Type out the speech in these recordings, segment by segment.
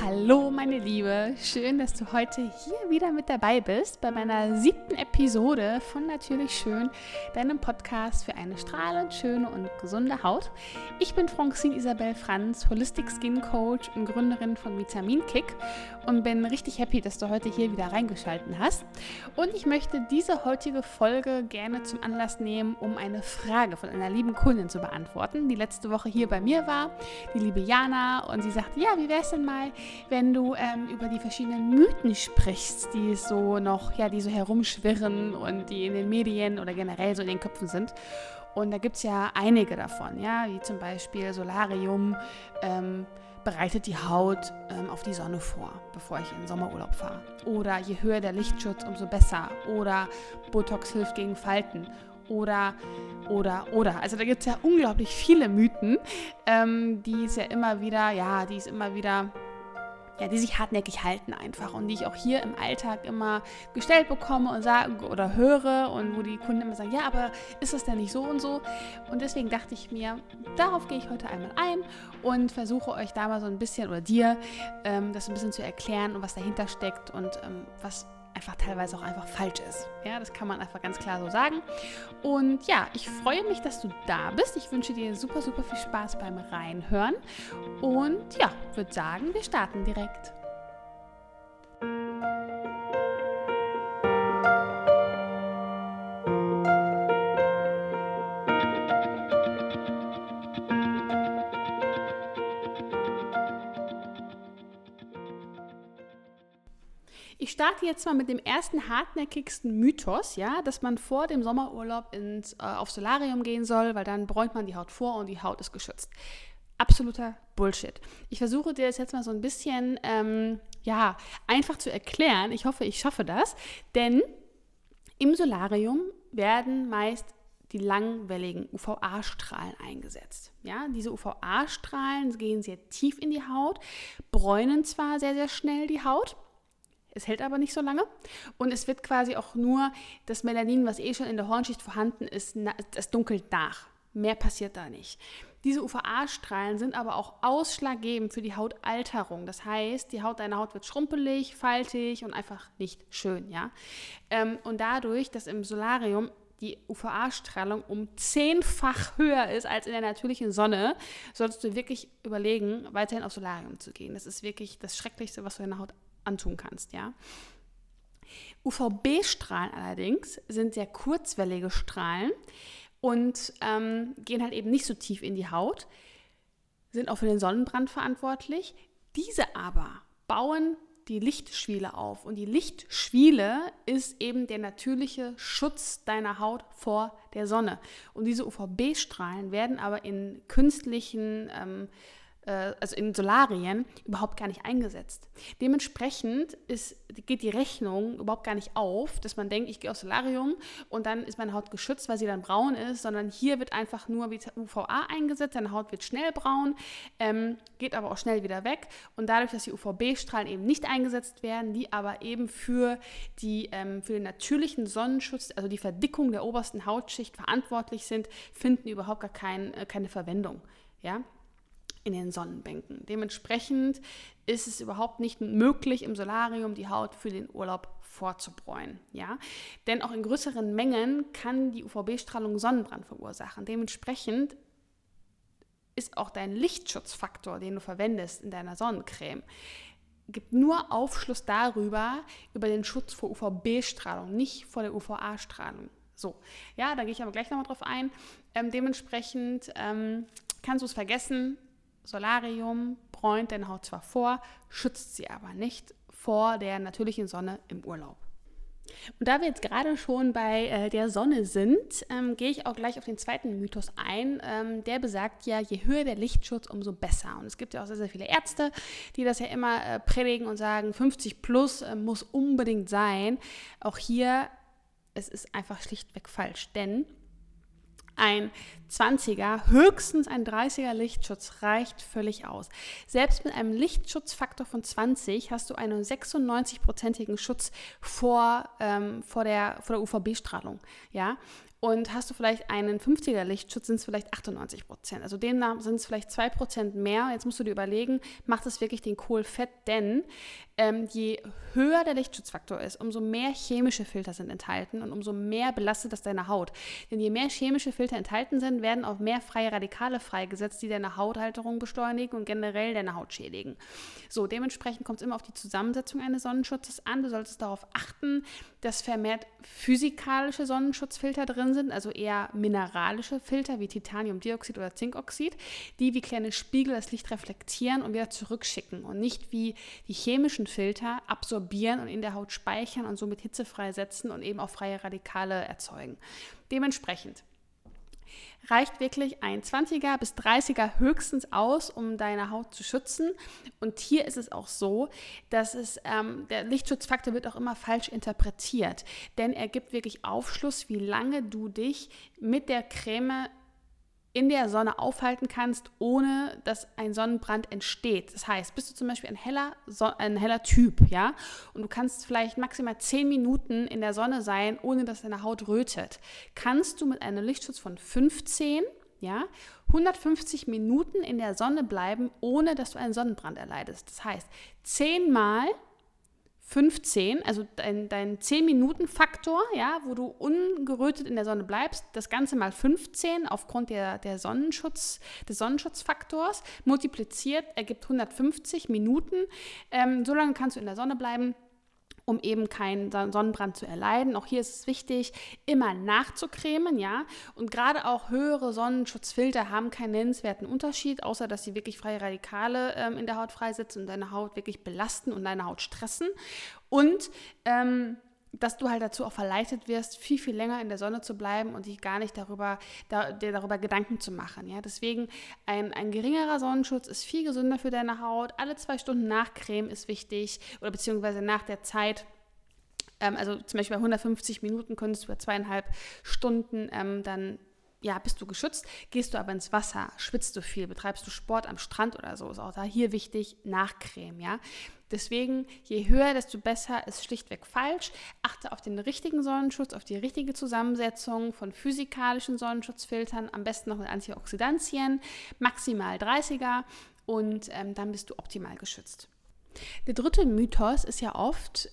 Hallo meine Liebe, schön, dass du heute hier wieder mit dabei bist bei meiner 7. Episode von Natürlich Schön, deinem Podcast für eine strahlend schöne und gesunde Haut. Ich bin Francine Isabel Franz, Holistic Skin Coach und Gründerin von Vitamin Kick und bin richtig happy, dass du heute hier wieder reingeschalten hast. Und ich möchte diese heutige Folge gerne zum Anlass nehmen, um eine Frage von einer lieben Kundin zu beantworten, die letzte Woche hier bei mir war, die liebe Jana, und sie sagte, ja, wie wär's denn mal, wenn du über die verschiedenen Mythen sprichst, die so herumschwirren und die in den Medien oder generell so in den Köpfen sind. Und da gibt es ja einige davon, ja, wie zum Beispiel Solarium bereitet die Haut auf die Sonne vor, bevor ich in den Sommerurlaub fahre. Oder je höher der Lichtschutz, umso besser. Oder Botox hilft gegen Falten. Oder. Also da gibt es ja unglaublich viele Mythen, die sich hartnäckig halten einfach und die ich auch hier im Alltag immer gestellt bekomme und sage oder höre und wo die Kunden immer sagen, ja, aber ist das denn nicht so und so? Und deswegen dachte ich mir, darauf gehe ich heute einmal ein und versuche euch da mal so ein bisschen oder dir das ein bisschen zu erklären und was dahinter steckt und was einfach teilweise auch einfach falsch ist. Ja, das kann man einfach ganz klar so sagen. Und ja, ich freue mich, dass du da bist. Ich wünsche dir super, super viel Spaß beim Reinhören. Und ja, würde sagen, wir starten direkt. Ich starte jetzt mal mit dem ersten hartnäckigsten Mythos, ja, dass man vor dem Sommerurlaub auf Solarium gehen soll, weil dann bräunt man die Haut vor und die Haut ist geschützt. Absoluter Bullshit. Ich versuche dir das jetzt mal so ein bisschen einfach zu erklären. Ich hoffe, ich schaffe das, denn im Solarium werden meist die langwelligen UVA-Strahlen eingesetzt. Ja, diese UVA-Strahlen gehen sehr tief in die Haut, bräunen zwar sehr, sehr schnell die Haut, es hält aber nicht so lange und es wird quasi auch nur das Melanin, was schon in der Hornschicht vorhanden ist, das dunkelt nach. Mehr passiert da nicht. Diese UVA-Strahlen sind aber auch ausschlaggebend für die Hautalterung. Das heißt, deine Haut wird schrumpelig, faltig und einfach nicht schön. Ja? Und dadurch, dass im Solarium die UVA-Strahlung um 10-fach höher ist als in der natürlichen Sonne, solltest du wirklich überlegen, weiterhin auf Solarium zu gehen. Das ist wirklich das Schrecklichste, was du deiner Haut antun kannst, ja. UVB-Strahlen allerdings sind sehr kurzwellige Strahlen und gehen halt eben nicht so tief in die Haut, sind auch für den Sonnenbrand verantwortlich. Diese aber bauen die Lichtschwiele auf und die Lichtschwiele ist eben der natürliche Schutz deiner Haut vor der Sonne. Und diese UVB-Strahlen werden aber in künstlichen in Solarien, überhaupt gar nicht eingesetzt. Dementsprechend geht die Rechnung überhaupt gar nicht auf, dass man denkt, ich gehe aufs Solarium und dann ist meine Haut geschützt, weil sie dann braun ist, sondern hier wird einfach nur UVA eingesetzt, deine Haut wird schnell braun, geht aber auch schnell wieder weg und dadurch, dass die UVB-Strahlen eben nicht eingesetzt werden, die aber eben für den natürlichen Sonnenschutz, also die Verdickung der obersten Hautschicht verantwortlich sind, finden überhaupt gar keine Verwendung, ja, in den Sonnenbänken. Dementsprechend ist es überhaupt nicht möglich, im Solarium die Haut für den Urlaub vorzubräunen. Ja? Denn auch in größeren Mengen kann die UVB-Strahlung Sonnenbrand verursachen. Dementsprechend ist auch dein Lichtschutzfaktor, den du verwendest in deiner Sonnencreme, gibt nur Aufschluss darüber, über den Schutz vor UVB-Strahlung, nicht vor der UVA-Strahlung. So, ja, da gehe ich aber gleich nochmal drauf ein. Dementsprechend kannst du es vergessen, Solarium bräunt deine Haut zwar vor, schützt sie aber nicht vor der natürlichen Sonne im Urlaub. Und da wir jetzt gerade schon bei der Sonne sind, gehe ich auch gleich auf den zweiten Mythos ein. Der besagt ja, je höher der Lichtschutz, umso besser. Und es gibt ja auch sehr, sehr viele Ärzte, die das ja immer predigen und sagen, 50 plus muss unbedingt sein. Auch hier, es ist einfach schlichtweg falsch, denn ein 20er, höchstens ein 30er Lichtschutz reicht völlig aus. Selbst mit einem Lichtschutzfaktor von 20 hast du einen 96-prozentigen Schutz vor der UVB-Strahlung. Ja? Und hast du vielleicht einen 50er Lichtschutz, sind es vielleicht 98%. Also demnach sind es vielleicht 2% mehr. Jetzt musst du dir überlegen, macht es wirklich den Kohl fett? Denn je höher der Lichtschutzfaktor ist, umso mehr chemische Filter sind enthalten und umso mehr belastet das deine Haut. Denn je mehr chemische Filter enthalten sind, werden auch mehr freie Radikale freigesetzt, die deine Hauthalterung beschleunigen und generell deine Haut schädigen. So, dementsprechend kommt es immer auf die Zusammensetzung eines Sonnenschutzes an. Du solltest darauf achten, dass vermehrt physikalische Sonnenschutzfilter drin sind, also eher mineralische Filter wie Titaniumdioxid oder Zinkoxid, die wie kleine Spiegel das Licht reflektieren und wieder zurückschicken und nicht wie die chemischen Filter absorbieren und in der Haut speichern und somit Hitze freisetzen und eben auch freie Radikale erzeugen. Dementsprechend reicht wirklich ein 20er bis 30er höchstens aus, um deine Haut zu schützen. Und hier ist es auch so, dass der Lichtschutzfaktor wird auch immer falsch interpretiert, denn er gibt wirklich Aufschluss, wie lange du dich mit der Creme in der Sonne aufhalten kannst, ohne dass ein Sonnenbrand entsteht. Das heißt, bist du zum Beispiel ein heller Typ, ja, und du kannst vielleicht maximal 10 Minuten in der Sonne sein, ohne dass deine Haut rötet, kannst du mit einem Lichtschutz von 15, ja, 150 Minuten in der Sonne bleiben, ohne dass du einen Sonnenbrand erleidest. Das heißt, 10 mal 15, also dein 10-Minuten-Faktor, ja, wo du ungerötet in der Sonne bleibst, das Ganze mal 15 aufgrund des Sonnenschutzfaktors multipliziert, ergibt 150 Minuten. So lange kannst du in der Sonne bleiben, um eben keinen Sonnenbrand zu erleiden. Auch hier ist es wichtig, immer nachzucremen, ja. Und gerade auch höhere Sonnenschutzfilter haben keinen nennenswerten Unterschied, außer dass sie wirklich freie Radikale in der Haut freisetzen und deine Haut wirklich belasten und deine Haut stressen. Und dass du halt dazu auch verleitet wirst, viel, viel länger in der Sonne zu bleiben und dich gar nicht dir darüber Gedanken zu machen. Ja? Deswegen ein geringerer Sonnenschutz ist viel gesünder für deine Haut. Alle 2 Stunden nachcremen ist wichtig oder beziehungsweise nach der Zeit. Also zum Beispiel bei 150 Minuten könntest du bei 2,5 Stunden dann, ja, bist du geschützt. Gehst du aber ins Wasser, schwitzt du viel, betreibst du Sport am Strand oder so, ist auch da hier wichtig, nachcremen, ja. Deswegen, je höher, desto besser, ist schlichtweg falsch. Achte auf den richtigen Sonnenschutz, auf die richtige Zusammensetzung von physikalischen Sonnenschutzfiltern, am besten noch mit Antioxidantien, maximal 30er und dann bist du optimal geschützt. Der dritte Mythos ist ja oft,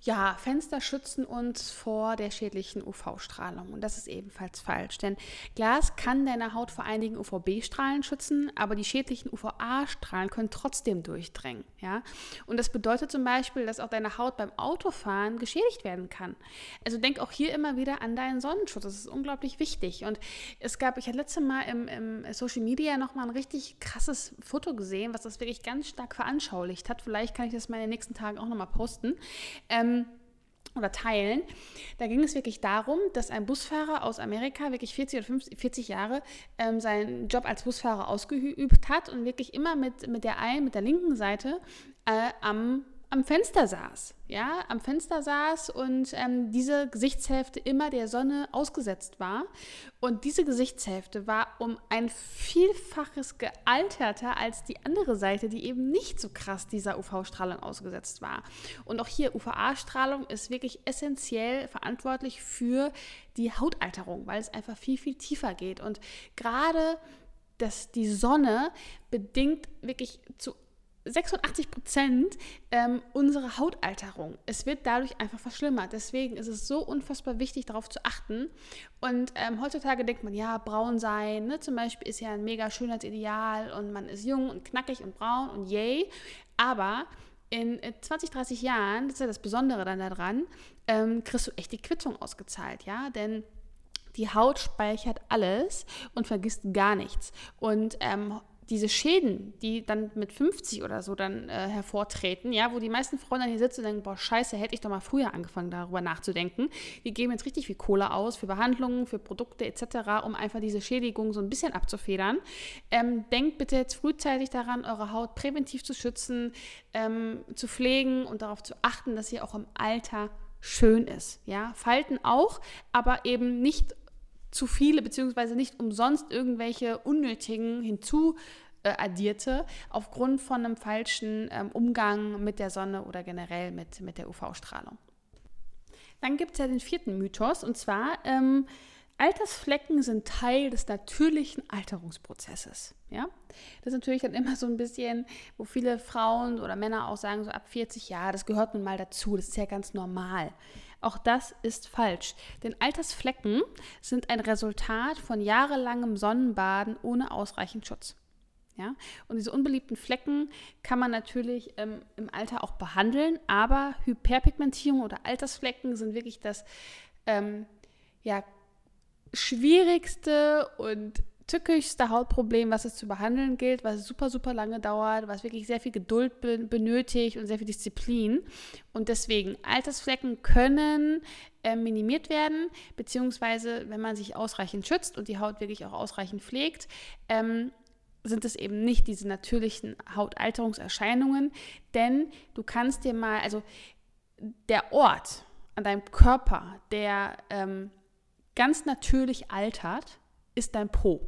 Fenster schützen uns vor der schädlichen UV-Strahlung. Und das ist ebenfalls falsch, denn Glas kann deine Haut vor einigen UVB-Strahlen schützen, aber die schädlichen UVA-Strahlen können trotzdem durchdringen. Ja? Und das bedeutet zum Beispiel, dass auch deine Haut beim Autofahren geschädigt werden kann. Also denk auch hier immer wieder an deinen Sonnenschutz, das ist unglaublich wichtig. Und ich hatte letztes Mal im Social Media nochmal ein richtig krasses Foto gesehen, was das wirklich ganz stark veranschaulicht hat. Vielleicht kann ich das mal in den nächsten Tagen auch nochmal posten oder teilen. Da ging es wirklich darum, dass ein Busfahrer aus Amerika wirklich 40 Jahre seinen Job als Busfahrer ausgeübt hat und wirklich immer mit der linken Seite am Fenster saß. Ja, am Fenster saß und diese Gesichtshälfte immer der Sonne ausgesetzt war. Und diese Gesichtshälfte war um ein Vielfaches gealterter als die andere Seite, die eben nicht so krass dieser UV-Strahlung ausgesetzt war. Und auch hier, UVA-Strahlung ist wirklich essentiell verantwortlich für die Hautalterung, weil es einfach viel, viel tiefer geht. Und gerade die Sonne bedingt wirklich zu 86% unserer Hautalterung. Es wird dadurch einfach verschlimmert. Deswegen ist es so unfassbar wichtig, darauf zu achten. Und heutzutage denkt man, ja, braun sein, ne, zum Beispiel ist ja ein mega Schönheitsideal und man ist jung und knackig und braun und yay. Aber in 20, 30 Jahren, das ist ja das Besondere dann daran, kriegst du echt die Quittung ausgezahlt, ja, denn die Haut speichert alles und vergisst gar nichts. Und diese Schäden, die dann mit 50 oder so dann hervortreten, ja, wo die meisten Frauen dann hier sitzen und denken, boah, scheiße, hätte ich doch mal früher angefangen, darüber nachzudenken. Wir geben jetzt richtig viel Kohle aus für Behandlungen, für Produkte etc., um einfach diese Schädigung so ein bisschen abzufedern. Denkt bitte jetzt frühzeitig daran, eure Haut präventiv zu schützen, zu pflegen und darauf zu achten, dass ihr auch im Alter schön ist. Ja? Falten auch, aber eben nicht zu viele, beziehungsweise nicht umsonst irgendwelche unnötigen hinzuaddierte, aufgrund von einem falschen Umgang mit der Sonne oder generell mit der UV-Strahlung. Dann gibt es ja den vierten Mythos, und zwar Altersflecken sind Teil des natürlichen Alterungsprozesses. Ja? Das ist natürlich dann immer so ein bisschen, wo viele Frauen oder Männer auch sagen, so ab 40 Jahre, das gehört nun mal dazu, das ist ja ganz normal. Auch das ist falsch, denn Altersflecken sind ein Resultat von jahrelangem Sonnenbaden ohne ausreichend Schutz. Ja? Und diese unbeliebten Flecken kann man natürlich im Alter auch behandeln, aber Hyperpigmentierung oder Altersflecken sind wirklich das schwierigste und tückischste Hautproblem, was es zu behandeln gilt, was super, super lange dauert, was wirklich sehr viel Geduld benötigt und sehr viel Disziplin. Und deswegen, Altersflecken können minimiert werden, beziehungsweise wenn man sich ausreichend schützt und die Haut wirklich auch ausreichend pflegt, sind es eben nicht diese natürlichen Hautalterungserscheinungen, denn du kannst dir mal, also der Ort an deinem Körper, der ganz natürlich altert, ist dein Po.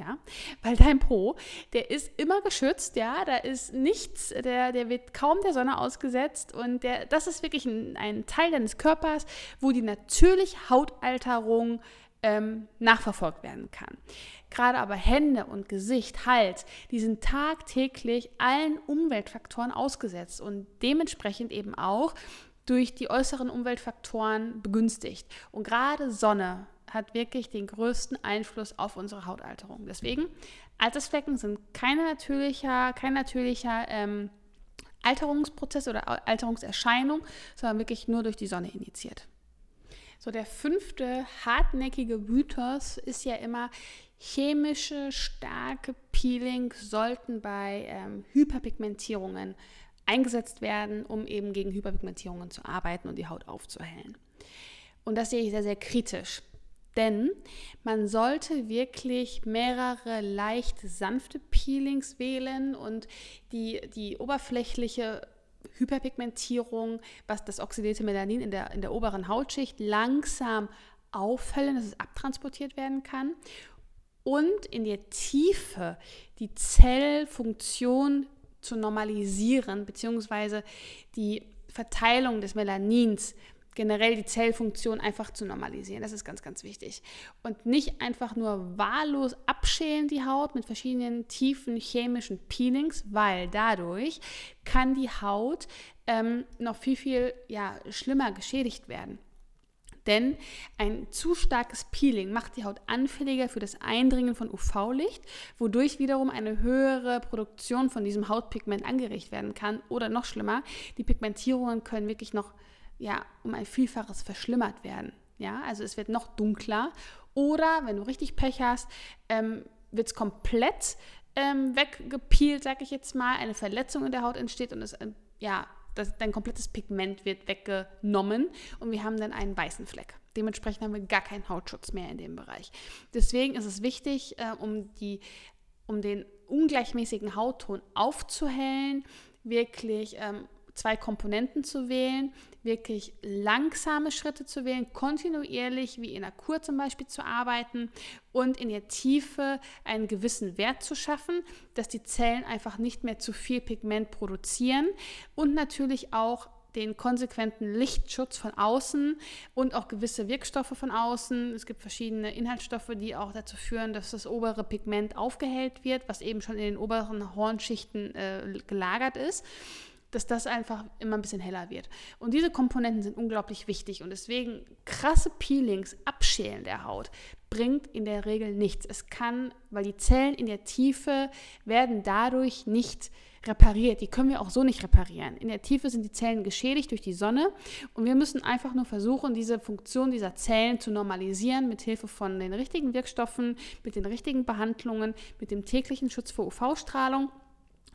Ja, weil dein Po, der ist immer geschützt, ja, da ist nichts, der wird kaum der Sonne ausgesetzt und das ist wirklich ein Teil deines Körpers, wo die natürliche Hautalterung nachverfolgt werden kann. Gerade aber Hände und Gesicht, Hals, die sind tagtäglich allen Umweltfaktoren ausgesetzt und dementsprechend eben auch durch die äußeren Umweltfaktoren begünstigt. Und gerade Sonne hat wirklich den größten Einfluss auf unsere Hautalterung. Deswegen, Altersflecken sind kein natürlicher Alterungsprozess oder Alterungserscheinung, sondern wirklich nur durch die Sonne initiiert. So, der 5. hartnäckige Mythos ist ja immer, chemische, starke Peeling sollten bei Hyperpigmentierungen eingesetzt werden, um eben gegen Hyperpigmentierungen zu arbeiten und die Haut aufzuhellen. Und das sehe ich sehr, sehr kritisch. Denn man sollte wirklich mehrere leicht sanfte Peelings wählen und die oberflächliche Hyperpigmentierung, was das oxidierte Melanin in der oberen Hautschicht langsam aufhellen, dass es abtransportiert werden kann und in der Tiefe die Zellfunktion zu normalisieren, beziehungsweise die Verteilung des Melanins, generell die Zellfunktion einfach zu normalisieren. Das ist ganz, ganz wichtig. Und nicht einfach nur wahllos abschälen die Haut mit verschiedenen tiefen chemischen Peelings, weil dadurch kann die Haut noch viel, viel schlimmer geschädigt werden. Denn ein zu starkes Peeling macht die Haut anfälliger für das Eindringen von UV-Licht, wodurch wiederum eine höhere Produktion von diesem Hautpigment angeregt werden kann. Oder noch schlimmer, die Pigmentierungen können wirklich noch um ein Vielfaches verschlimmert werden. Ja, also es wird noch dunkler oder wenn du richtig Pech hast, wird es komplett weggepeelt, sage ich jetzt mal, eine Verletzung in der Haut entsteht und dein komplettes Pigment wird weggenommen und wir haben dann einen weißen Fleck. Dementsprechend haben wir gar keinen Hautschutz mehr in dem Bereich. Deswegen ist es wichtig, um den ungleichmäßigen Hautton aufzuhellen, wirklich 2 Komponenten zu wählen, wirklich langsame Schritte zu wählen, kontinuierlich wie in der Kur zum Beispiel zu arbeiten und in der Tiefe einen gewissen Wert zu schaffen, dass die Zellen einfach nicht mehr zu viel Pigment produzieren und natürlich auch den konsequenten Lichtschutz von außen und auch gewisse Wirkstoffe von außen. Es gibt verschiedene Inhaltsstoffe, die auch dazu führen, dass das obere Pigment aufgehellt wird, was eben schon in den oberen Hornschichten gelagert ist, dass das einfach immer ein bisschen heller wird. Und diese Komponenten sind unglaublich wichtig und deswegen krasse Peelings, Abschälen der Haut, bringt in der Regel nichts. Es kann, weil die Zellen in der Tiefe werden dadurch nicht repariert. Die können wir auch so nicht reparieren. In der Tiefe sind die Zellen geschädigt durch die Sonne und wir müssen einfach nur versuchen, diese Funktion dieser Zellen zu normalisieren mit Hilfe von den richtigen Wirkstoffen, mit den richtigen Behandlungen, mit dem täglichen Schutz vor UV-Strahlung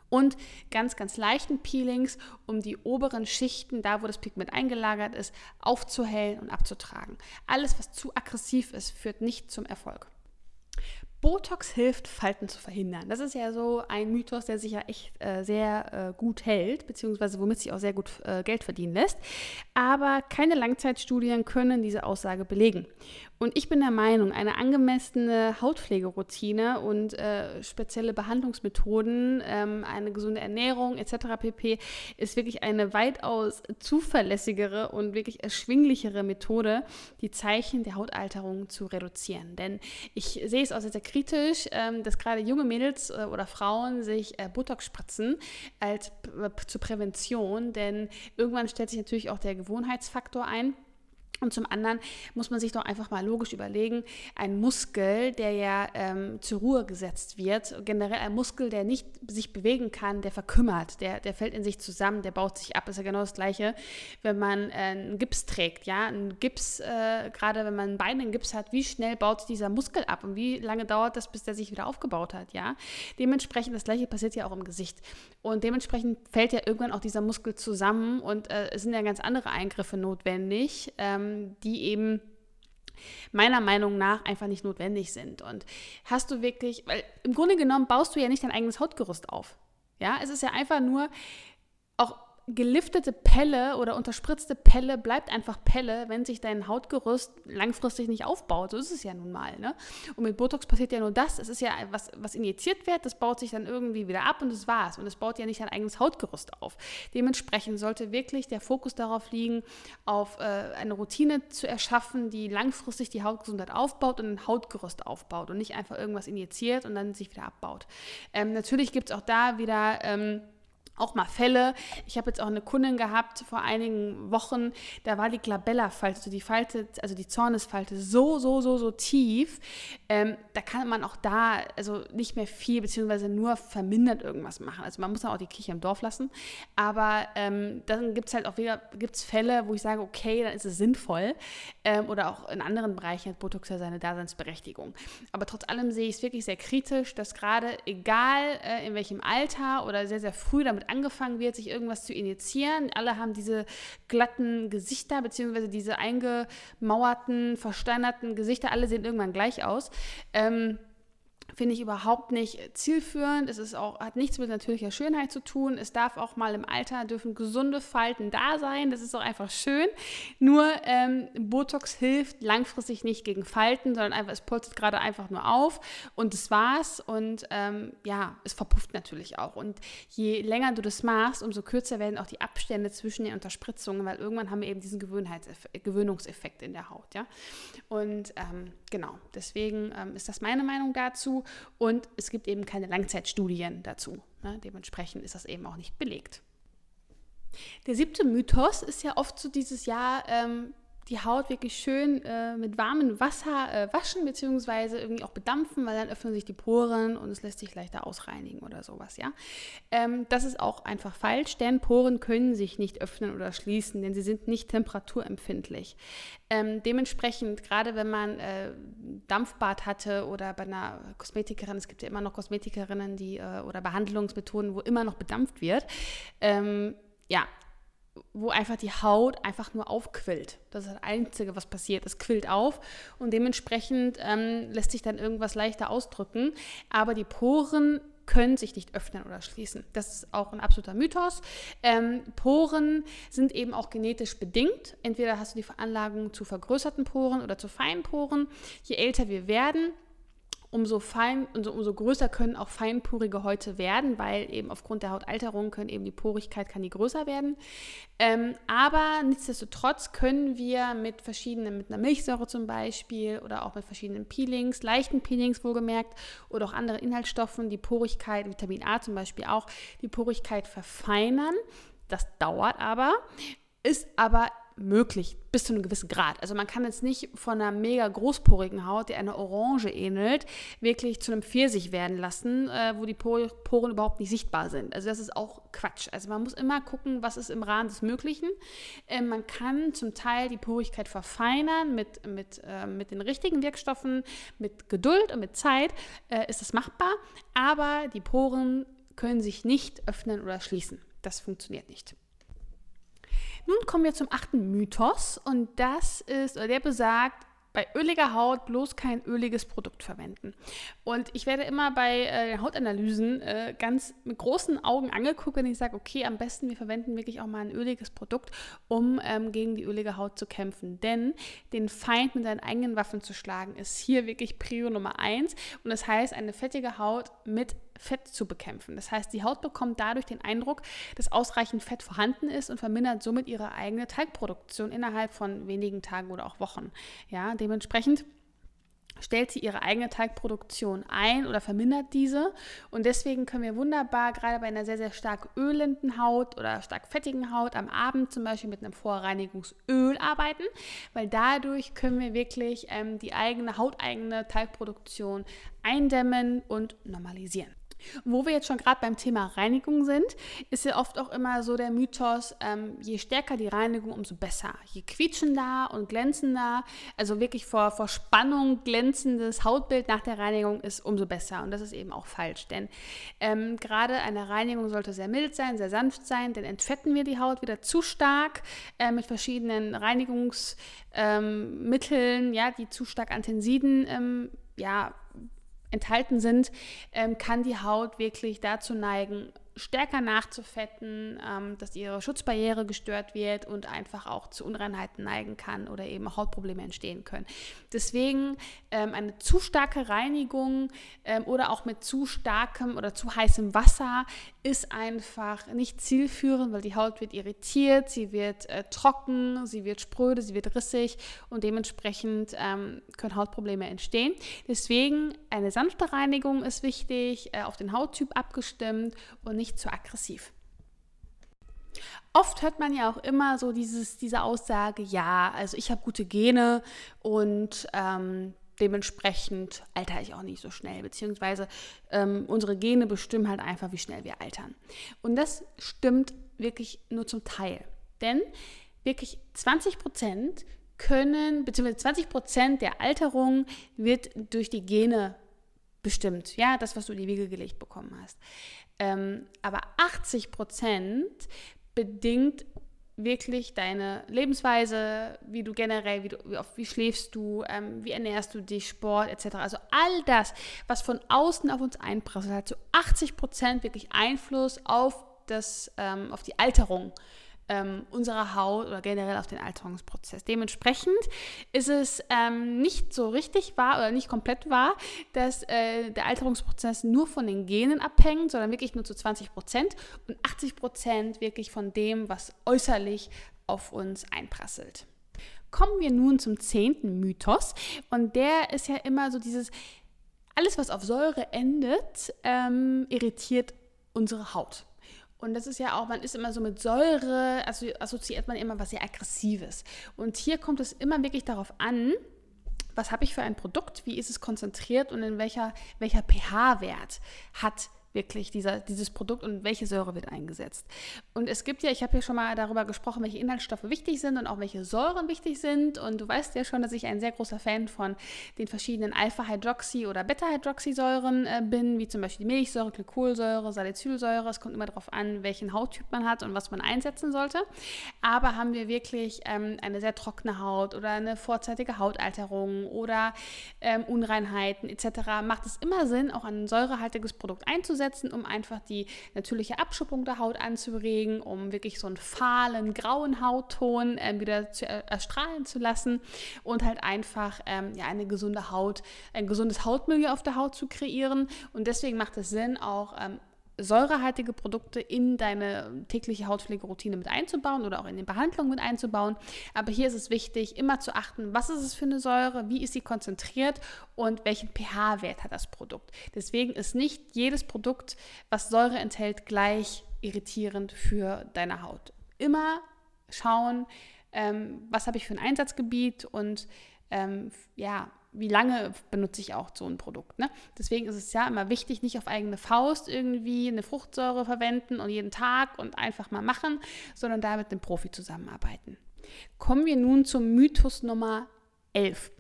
und ganz, ganz leichten Peelings, um die oberen Schichten, da wo das Pigment eingelagert ist, aufzuhellen und abzutragen. Alles, was zu aggressiv ist, führt nicht zum Erfolg. Botox hilft, Falten zu verhindern. Das ist ja so ein Mythos, der sich ja echt sehr gut hält, beziehungsweise womit sich auch sehr gut Geld verdienen lässt. Aber keine Langzeitstudien können diese Aussage belegen. Und ich bin der Meinung, eine angemessene Hautpflegeroutine und spezielle Behandlungsmethoden, eine gesunde Ernährung etc. pp. ist wirklich eine weitaus zuverlässigere und wirklich erschwinglichere Methode, die Zeichen der Hautalterung zu reduzieren. Denn ich sehe es auch sehr, sehr kritisch, dass gerade junge Mädels oder Frauen sich Botox spritzen zur Prävention, denn irgendwann stellt sich natürlich auch der Gewohnheitsfaktor ein. Und zum anderen muss man sich doch einfach mal logisch überlegen, ein Muskel, der ja zur Ruhe gesetzt wird, generell ein Muskel, der nicht sich bewegen kann, der verkümmert, der fällt in sich zusammen, der baut sich ab. Das ist ja genau das Gleiche, wenn man einen Gips trägt. Ja? Ein Gips, gerade wenn man ein Bein in Gips hat, wie schnell baut sich dieser Muskel ab und wie lange dauert das, bis der sich wieder aufgebaut hat? Ja? Dementsprechend, das Gleiche passiert ja auch im Gesicht. Und dementsprechend fällt ja irgendwann auch dieser Muskel zusammen und es sind ja ganz andere Eingriffe notwendig, die eben meiner Meinung nach einfach nicht notwendig sind. Und hast du wirklich, weil im Grunde genommen baust du ja nicht dein eigenes Hautgerüst auf. Ja, es ist ja einfach nur, auch geliftete Pelle oder unterspritzte Pelle bleibt einfach Pelle, wenn sich dein Hautgerüst langfristig nicht aufbaut. So ist es ja nun mal. Ne? Und mit Botox passiert ja nur das. Es ist ja was injiziert wird, das baut sich dann irgendwie wieder ab und das war's. Und es baut ja nicht dein eigenes Hautgerüst auf. Dementsprechend sollte wirklich der Fokus darauf liegen, auf eine Routine zu erschaffen, die langfristig die Hautgesundheit aufbaut und ein Hautgerüst aufbaut und nicht einfach irgendwas injiziert und dann sich wieder abbaut. Natürlich gibt es auch da wieder auch mal Fälle. Ich habe jetzt auch eine Kundin gehabt vor einigen Wochen, da war die Glabella-Falte, die Zornesfalte so tief, da kann man auch da also nicht mehr viel, beziehungsweise nur vermindert irgendwas machen. Also man muss dann auch die Kirche im Dorf lassen, aber dann gibt es halt auch wieder Fälle, wo ich sage, okay, dann ist es sinnvoll, oder auch in anderen Bereichen hat Botox ja seine Daseinsberechtigung. Aber trotz allem sehe ich es wirklich sehr kritisch, dass gerade, egal in welchem Alter oder sehr, sehr früh damit angefangen wird, sich irgendwas zu injizieren. Alle haben diese glatten Gesichter, beziehungsweise diese eingemauerten, versteinerten Gesichter. Alle sehen irgendwann gleich aus. Finde ich überhaupt nicht zielführend. Es ist auch, hat nichts mit natürlicher Schönheit zu tun. Es darf auch mal im Alter, dürfen gesunde Falten da sein. Das ist auch einfach schön. Nur Botox hilft langfristig nicht gegen Falten, sondern einfach, es polstert gerade einfach nur auf und das war's. Und es verpufft natürlich auch. Und je länger du das machst, umso kürzer werden auch die Abstände zwischen den Unterspritzungen, weil irgendwann haben wir eben diesen Gewöhnungseffekt in der Haut. Ja? Und deswegen ist das meine Meinung dazu. Und es gibt eben keine Langzeitstudien dazu. Ne? Dementsprechend ist das eben auch nicht belegt. Der 7. Mythos ist ja oft so dieses Jahr, die Haut wirklich schön mit warmem Wasser waschen, beziehungsweise irgendwie auch bedampfen, weil dann öffnen sich die Poren und es lässt sich leichter ausreinigen oder sowas, ja. Das ist auch einfach falsch, denn Poren können sich nicht öffnen oder schließen, denn sie sind nicht temperaturempfindlich. Dementsprechend, gerade wenn man Dampfbad hatte oder bei einer Kosmetikerin, es gibt ja immer noch Kosmetikerinnen, die oder Behandlungsmethoden, wo immer noch bedampft wird, wo einfach die Haut einfach nur aufquillt. Das ist das Einzige, was passiert. Es quillt auf und dementsprechend lässt sich dann irgendwas leichter ausdrücken. Aber die Poren können sich nicht öffnen oder schließen. Das ist auch ein absoluter Mythos. Poren sind eben auch genetisch bedingt. Entweder hast du die Veranlagung zu vergrößerten Poren oder zu feinen Poren. Je älter wir werden, umso größer können auch feinporige Häute werden, weil eben aufgrund der Hautalterung kann die größer werden. Aber nichtsdestotrotz können wir mit einer Milchsäure zum Beispiel oder auch mit verschiedenen Peelings, leichten Peelings wohlgemerkt, oder auch anderen Inhaltsstoffen, die Porigkeit, Vitamin A zum Beispiel auch, die Porigkeit verfeinern. Das dauert aber, ist aber möglich, bis zu einem gewissen Grad. Also man kann jetzt nicht von einer mega großporigen Haut, die einer Orange ähnelt, wirklich zu einem Pfirsich werden lassen, wo die Poren überhaupt nicht sichtbar sind. Also das ist auch Quatsch. Also man muss immer gucken, was ist im Rahmen des Möglichen. Man kann zum Teil die Porigkeit verfeinern mit den richtigen Wirkstoffen, mit Geduld und mit Zeit ist das machbar, aber die Poren können sich nicht öffnen oder schließen. Das funktioniert nicht. Nun kommen wir zum 8. Mythos, und der besagt, bei öliger Haut bloß kein öliges Produkt verwenden. Und ich werde immer bei Hautanalysen ganz mit großen Augen angeguckt, wenn ich sage, okay, am besten wir verwenden wirklich auch mal ein öliges Produkt, um gegen die ölige Haut zu kämpfen. Denn den Feind mit seinen eigenen Waffen zu schlagen, ist hier wirklich Prio Nummer 1. Und das heißt, eine fettige Haut mit Fett zu bekämpfen. Das heißt, die Haut bekommt dadurch den Eindruck, dass ausreichend Fett vorhanden ist und vermindert somit ihre eigene Teigproduktion innerhalb von wenigen Tagen oder auch Wochen. Ja, dementsprechend stellt sie ihre eigene Teigproduktion ein oder vermindert diese. Und deswegen können wir wunderbar, gerade bei einer sehr, sehr stark ölenden Haut oder stark fettigen Haut, am Abend zum Beispiel mit einem Vorreinigungsöl arbeiten, weil dadurch können wir wirklich die eigene hauteigene Teigproduktion eindämmen und normalisieren. Wo wir jetzt schon gerade beim Thema Reinigung sind, ist ja oft auch immer so der Mythos, je stärker die Reinigung, umso besser. Je quietschender und glänzender, also wirklich vor Spannung glänzendes Hautbild nach der Reinigung ist umso besser. Und das ist eben auch falsch, denn gerade eine Reinigung sollte sehr mild sein, sehr sanft sein, denn entfetten wir die Haut wieder zu stark mit verschiedenen Reinigungsmitteln, die zu stark an Tensiden enthalten sind, kann die Haut wirklich dazu neigen, stärker nachzufetten, dass ihre Schutzbarriere gestört wird und einfach auch zu Unreinheiten neigen kann oder eben auch Hautprobleme entstehen können. Deswegen eine zu starke Reinigung oder auch mit zu starkem oder zu heißem Wasser ist einfach nicht zielführend, weil die Haut wird irritiert, sie wird trocken, sie wird spröde, sie wird rissig und dementsprechend können Hautprobleme entstehen. Deswegen eine sanfte Reinigung ist wichtig, auf den Hauttyp abgestimmt und nicht zu aggressiv. Oft hört man ja auch immer so diese Aussage, ja, also ich habe gute Gene und dementsprechend altere ich auch nicht so schnell, beziehungsweise unsere Gene bestimmen halt einfach, wie schnell wir altern. Und das stimmt wirklich nur zum Teil, denn wirklich 20% beziehungsweise 20% der Alterung wird durch die Gene bestimmt, ja, das, was du in die Wiege gelegt bekommen hast. Aber 80% bedingt wirklich deine Lebensweise, wie du generell, wie schläfst du, wie ernährst du dich, Sport etc. Also all das, was von außen auf uns einprasselt, hat zu 80% wirklich Einfluss auf auf die Alterung unserer Haut oder generell auf den Alterungsprozess. Dementsprechend ist es nicht so richtig wahr oder nicht komplett wahr, dass der Alterungsprozess nur von den Genen abhängt, sondern wirklich nur zu 20% und 80% wirklich von dem, was äußerlich auf uns einprasselt. Kommen wir nun zum 10. Mythos und der ist ja immer so dieses, alles was auf Säure endet, irritiert unsere Haut. Und das ist ja auch, man ist immer so mit Säure, also assoziiert man immer was sehr Aggressives. Und hier kommt es immer wirklich darauf an, was habe ich für ein Produkt, wie ist es konzentriert und in welcher pH-Wert hat wirklich dieses Produkt und welche Säure wird eingesetzt. Und es gibt ja, ich habe ja schon mal darüber gesprochen, welche Inhaltsstoffe wichtig sind und auch welche Säuren wichtig sind. Und du weißt ja schon, dass ich ein sehr großer Fan von den verschiedenen Alpha-Hydroxy- oder Beta-Hydroxy-Säuren bin, wie zum Beispiel die Milchsäure, Glykolsäure, Salicylsäure. Es kommt immer darauf an, welchen Hauttyp man hat und was man einsetzen sollte. Aber haben wir wirklich eine sehr trockene Haut oder eine vorzeitige Hautalterung oder Unreinheiten etc., macht es immer Sinn, auch ein säurehaltiges Produkt einzusetzen, um einfach die natürliche Abschuppung der Haut anzuregen, um wirklich so einen fahlen, grauen Hautton wieder erstrahlen zu lassen und halt einfach eine gesunde Haut, ein gesundes Hautmilieu auf der Haut zu kreieren. Und deswegen macht es Sinn, auch säurehaltige Produkte in deine tägliche Hautpflegeroutine mit einzubauen oder auch in den Behandlungen mit einzubauen. Aber hier ist es wichtig, immer zu achten, was ist es für eine Säure, wie ist sie konzentriert und welchen pH-Wert hat das Produkt. Deswegen ist nicht jedes Produkt, was Säure enthält, gleich irritierend für deine Haut. Immer schauen, was habe ich für ein Einsatzgebiet und wie lange benutze ich auch so ein Produkt, ne? Deswegen ist es ja immer wichtig, nicht auf eigene Faust irgendwie eine Fruchtsäure verwenden und jeden Tag und einfach mal machen, sondern da mit einem Profi zusammenarbeiten. Kommen wir nun zum Mythos Nummer 11.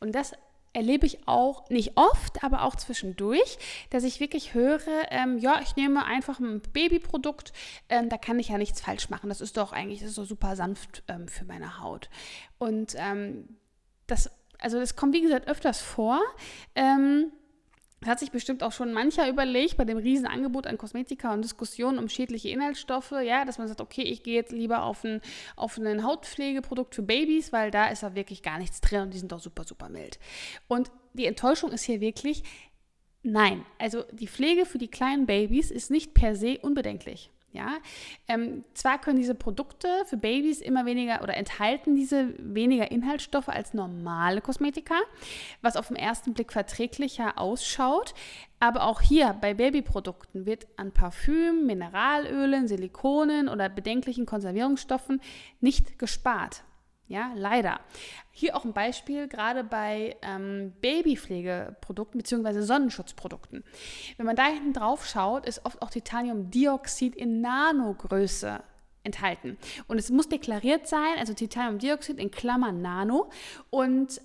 Und das erlebe ich auch nicht oft, aber auch zwischendurch, dass ich wirklich höre, ich nehme einfach ein Babyprodukt, da kann ich ja nichts falsch machen. Das ist doch super sanft für meine Haut. Und das Also das kommt, wie gesagt, öfters vor. Das hat sich bestimmt auch schon mancher überlegt, bei dem Riesenangebot an Kosmetika und Diskussionen um schädliche Inhaltsstoffe, ja, dass man sagt, okay, ich gehe jetzt lieber auf ein Hautpflegeprodukt für Babys, weil da ist ja wirklich gar nichts drin und die sind doch super, super mild. Und die Enttäuschung ist hier wirklich, nein, also die Pflege für die kleinen Babys ist nicht per se unbedenklich. Ja, zwar können diese Produkte für Babys immer weniger oder enthalten diese weniger Inhaltsstoffe als normale Kosmetika, was auf den ersten Blick verträglicher ausschaut, aber auch hier bei Babyprodukten wird an Parfüm, Mineralölen, Silikonen oder bedenklichen Konservierungsstoffen nicht gespart. Ja, leider. Hier auch ein Beispiel, gerade bei Babypflegeprodukten bzw. Sonnenschutzprodukten. Wenn man da hinten drauf schaut, ist oft auch Titaniumdioxid in Nanogröße enthalten. Und es muss deklariert sein, also Titaniumdioxid in Klammern Nano. Und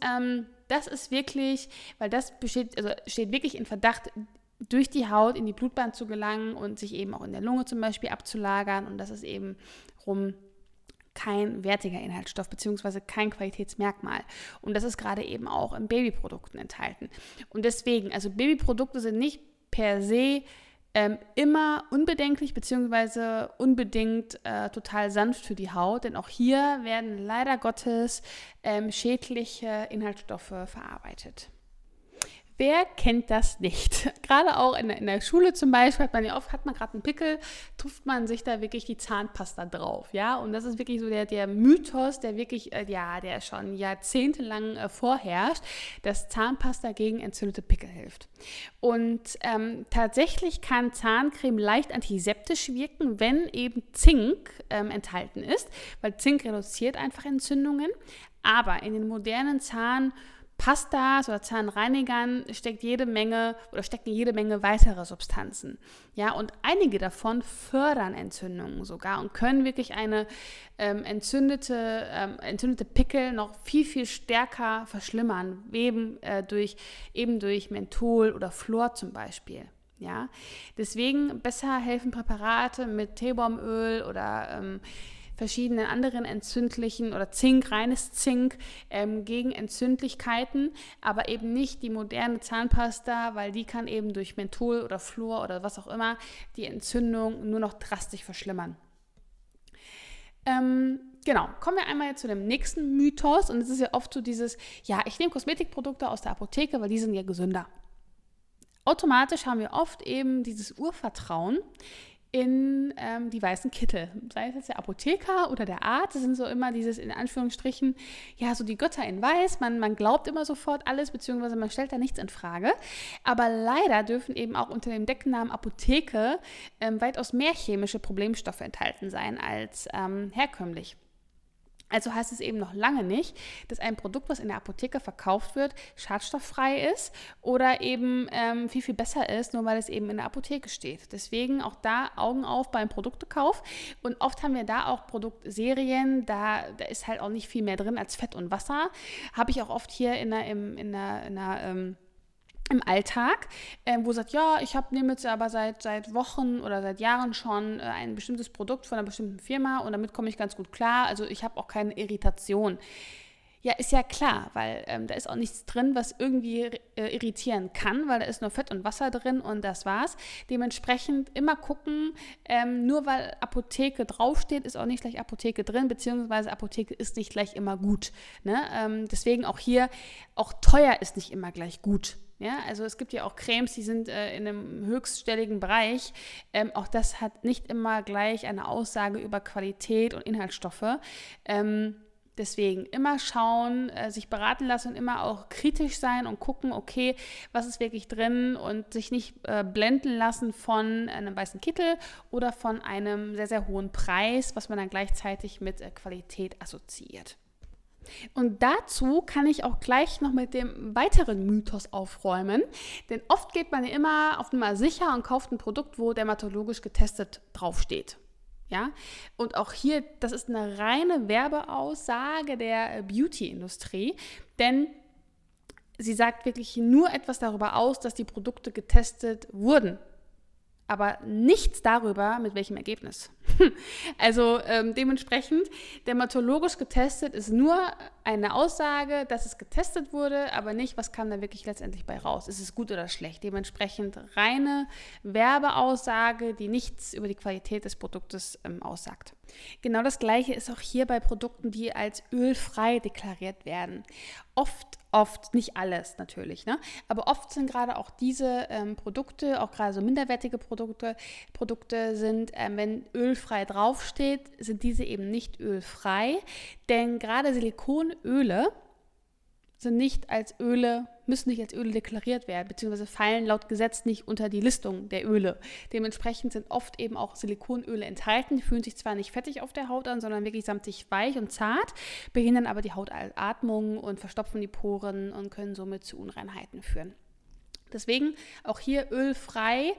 das ist wirklich, weil das steht wirklich in Verdacht, durch die Haut in die Blutbahn zu gelangen und sich eben auch in der Lunge zum Beispiel abzulagern. Und das ist eben kein wertiger Inhaltsstoff bzw. kein Qualitätsmerkmal. Und das ist gerade eben auch in Babyprodukten enthalten. Und deswegen, also Babyprodukte sind nicht per se immer unbedenklich bzw. unbedingt total sanft für die Haut, denn auch hier werden leider Gottes schädliche Inhaltsstoffe verarbeitet. Wer kennt das nicht? Gerade auch in der Schule zum Beispiel hat man gerade einen Pickel, tupft man sich da wirklich die Zahnpasta drauf, ja? Und das ist wirklich so der Mythos, der wirklich, der schon jahrzehntelang vorherrscht, dass Zahnpasta gegen entzündete Pickel hilft. Und tatsächlich kann Zahncreme leicht antiseptisch wirken, wenn eben Zink enthalten ist, weil Zink reduziert einfach Entzündungen, aber in den modernen Zahnpastas oder Zahnreinigern stecken jede Menge weitere Substanzen. Ja, und einige davon fördern Entzündungen sogar und können wirklich eine entzündete Pickel noch viel, viel stärker verschlimmern, eben durch Menthol oder Fluor zum Beispiel. Ja, deswegen besser helfen Präparate mit Teebaumöl oder verschiedenen anderen entzündlichen oder Zink, reines Zink gegen Entzündlichkeiten, aber eben nicht die moderne Zahnpasta, weil die kann eben durch Menthol oder Fluor oder was auch immer die Entzündung nur noch drastisch verschlimmern. Genau, kommen wir einmal zu dem nächsten Mythos und es ist ja oft so dieses, ja, ich nehme Kosmetikprodukte aus der Apotheke, weil die sind ja gesünder. Automatisch haben wir oft eben dieses Urvertrauen in die weißen Kittel, sei es jetzt der Apotheker oder der Arzt, das sind so immer dieses, in Anführungsstrichen, ja, so die Götter in Weiß, man glaubt immer sofort alles, beziehungsweise man stellt da nichts in Frage, aber leider dürfen eben auch unter dem Decknamen Apotheke weitaus mehr chemische Problemstoffe enthalten sein als herkömmlich. Also heißt es eben noch lange nicht, dass ein Produkt, was in der Apotheke verkauft wird, schadstofffrei ist oder eben viel, viel besser ist, nur weil es eben in der Apotheke steht. Deswegen auch da Augen auf beim Produktekauf. Und oft haben wir da auch Produktserien, da ist halt auch nicht viel mehr drin als Fett und Wasser. Habe ich auch oft hier im Alltag, wo sagt, ja, ich nehme jetzt aber seit Wochen oder seit Jahren schon ein bestimmtes Produkt von einer bestimmten Firma und damit komme ich ganz gut klar, also ich habe auch keine Irritation. Ja, ist ja klar, weil da ist auch nichts drin, was irgendwie irritieren kann, weil da ist nur Fett und Wasser drin und das war's. Dementsprechend immer gucken, nur weil Apotheke draufsteht, ist auch nicht gleich Apotheke drin, beziehungsweise Apotheke ist nicht gleich immer gut. Ne? Deswegen auch hier, auch teuer ist nicht immer gleich gut. Ja, also es gibt ja auch Cremes, die sind in einem höchststelligen Bereich. Auch das hat nicht immer gleich eine Aussage über Qualität und Inhaltsstoffe. Deswegen immer schauen, sich beraten lassen und immer auch kritisch sein und gucken, okay, was ist wirklich drin und sich nicht blenden lassen von einem weißen Kittel oder von einem sehr, sehr hohen Preis, was man dann gleichzeitig mit Qualität assoziiert. Und dazu kann ich auch gleich noch mit dem weiteren Mythos aufräumen, denn oft geht man ja immer auf Nummer sicher und kauft ein Produkt, wo dermatologisch getestet draufsteht. Ja? Und auch hier, das ist eine reine Werbeaussage der Beauty-Industrie, denn sie sagt wirklich nur etwas darüber aus, dass die Produkte getestet wurden. aber nichts darüber, mit welchem Ergebnis. Also dementsprechend, dermatologisch getestet ist nur eine Aussage, dass es getestet wurde, aber nicht, was kam da wirklich letztendlich bei raus. Ist es gut oder schlecht? Dementsprechend reine Werbeaussage, die nichts über die Qualität des Produktes aussagt. Genau das Gleiche ist auch hier bei Produkten, die als ölfrei deklariert werden. Oft, nicht alles natürlich, ne? Aber oft sind gerade auch diese Produkte, auch gerade so minderwertige Produkte sind, wenn ölfrei draufsteht, sind diese eben nicht ölfrei, denn gerade Silikonöle müssen nicht als Öle deklariert werden, beziehungsweise fallen laut Gesetz nicht unter die Listung der Öle. Dementsprechend sind oft eben auch Silikonöle enthalten, die fühlen sich zwar nicht fettig auf der Haut an, sondern wirklich samtig weich und zart, behindern aber die Hautatmung und verstopfen die Poren und können somit zu Unreinheiten führen. Deswegen auch hier ölfrei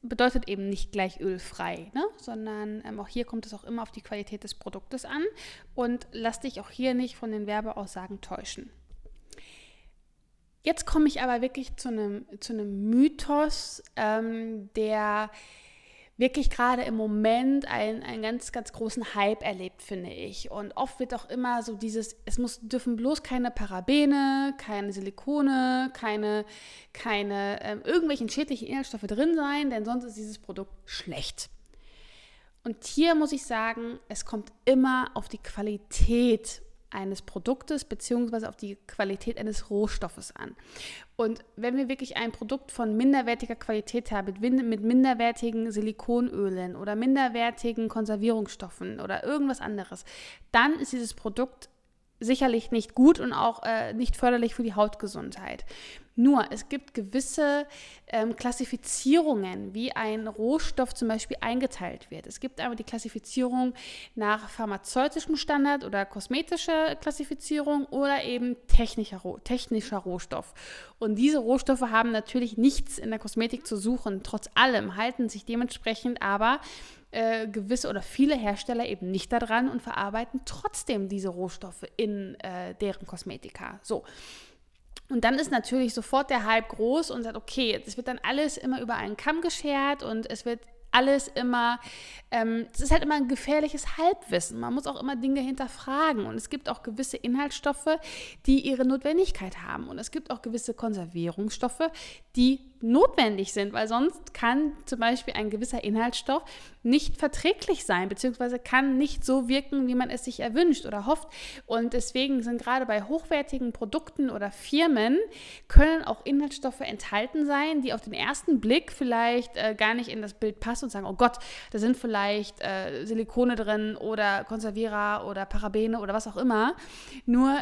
bedeutet eben nicht gleich ölfrei, ne? Sondern auch hier kommt es auch immer auf die Qualität des Produktes an und lass dich auch hier nicht von den Werbeaussagen täuschen. Jetzt komme ich aber wirklich zu einem Mythos, der wirklich gerade im Moment einen ganz, ganz großen Hype erlebt, finde ich. Und oft wird auch immer so dieses, dürfen bloß keine Parabene, keine Silikone, keine irgendwelchen schädlichen Inhaltsstoffe drin sein, denn sonst ist dieses Produkt schlecht. Und hier muss ich sagen, es kommt immer auf die Qualität eines Produktes beziehungsweise auf die Qualität eines Rohstoffes an. Und wenn wir wirklich ein Produkt von minderwertiger Qualität haben, mit minderwertigen Silikonölen oder minderwertigen Konservierungsstoffen oder irgendwas anderes, dann ist dieses Produkt sicherlich nicht gut und auch nicht förderlich für die Hautgesundheit. Nur, es gibt gewisse Klassifizierungen, wie ein Rohstoff zum Beispiel eingeteilt wird. Es gibt aber die Klassifizierung nach pharmazeutischem Standard oder kosmetischer Klassifizierung oder eben technischer Rohstoff. Und diese Rohstoffe haben natürlich nichts in der Kosmetik zu suchen. Trotz allem halten sich dementsprechend aber gewisse oder viele Hersteller eben nicht daran und verarbeiten trotzdem diese Rohstoffe in deren Kosmetika. So. Und dann ist natürlich sofort der Hype groß und sagt, okay, es wird dann alles immer über einen Kamm geschert und es wird alles immer, es ist halt immer ein gefährliches Halbwissen. Man muss auch immer Dinge hinterfragen und es gibt auch gewisse Inhaltsstoffe, die ihre Notwendigkeit haben und es gibt auch gewisse Konservierungsstoffe, die notwendig sind, weil sonst kann zum Beispiel ein gewisser Inhaltsstoff nicht verträglich sein, beziehungsweise kann nicht so wirken, wie man es sich erwünscht oder hofft. Und deswegen sind gerade bei hochwertigen Produkten oder Firmen können auch Inhaltsstoffe enthalten sein, die auf den ersten Blick vielleicht gar nicht in das Bild passen und sagen, oh Gott, da sind vielleicht Silikone drin oder Konservierer oder Parabene oder was auch immer. Nur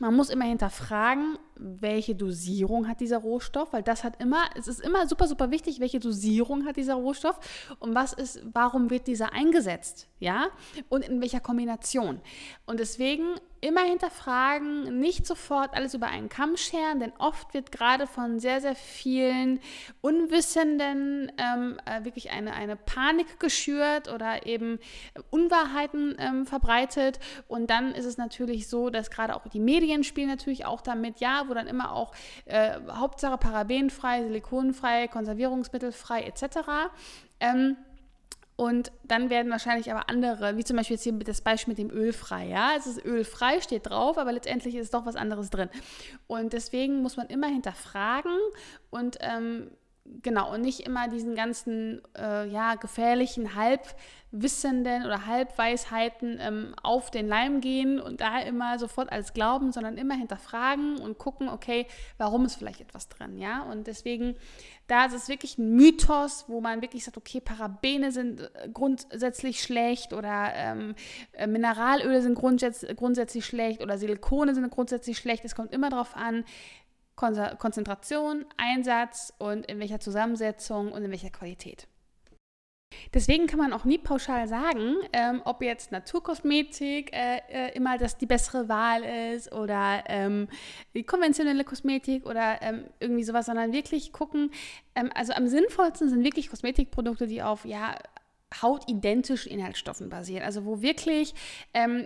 man muss immer hinterfragen, welche Dosierung hat dieser Rohstoff, weil es ist immer super, super wichtig, welche Dosierung hat dieser Rohstoff und warum wird dieser eingesetzt, ja, und in welcher Kombination. Und deswegen immer hinterfragen, nicht sofort alles über einen Kamm scheren, denn oft wird gerade von sehr, sehr vielen Unwissenden wirklich eine Panik geschürt oder eben Unwahrheiten verbreitet. Und dann ist es natürlich so, dass gerade auch die Medien spielen natürlich auch damit, ja, wo dann immer auch Hauptsache parabenfrei, silikonfrei, konservierungsmittelfrei etc. Und dann werden wahrscheinlich aber andere, wie zum Beispiel jetzt hier das Beispiel mit dem ölfrei, ja, es ist ölfrei, steht drauf, aber letztendlich ist doch was anderes drin. Und deswegen muss man immer hinterfragen und und nicht immer diesen ganzen gefährlichen Halbwissenden oder Halbweisheiten auf den Leim gehen und da immer sofort alles glauben, sondern immer hinterfragen und gucken, okay, warum ist vielleicht etwas drin, ja? Und deswegen, da ist es wirklich ein Mythos, wo man wirklich sagt, okay, Parabene sind grundsätzlich schlecht oder Mineralöle sind grundsätzlich schlecht oder Silikone sind grundsätzlich schlecht. Es kommt immer darauf an, Konzentration, Einsatz und in welcher Zusammensetzung und in welcher Qualität. Deswegen kann man auch nie pauschal sagen, ob jetzt Naturkosmetik immer die bessere Wahl ist oder die konventionelle Kosmetik oder irgendwie sowas, sondern wirklich gucken, also am sinnvollsten sind wirklich Kosmetikprodukte, die auf hautidentischen Inhaltsstoffen basiert, also wo wirklich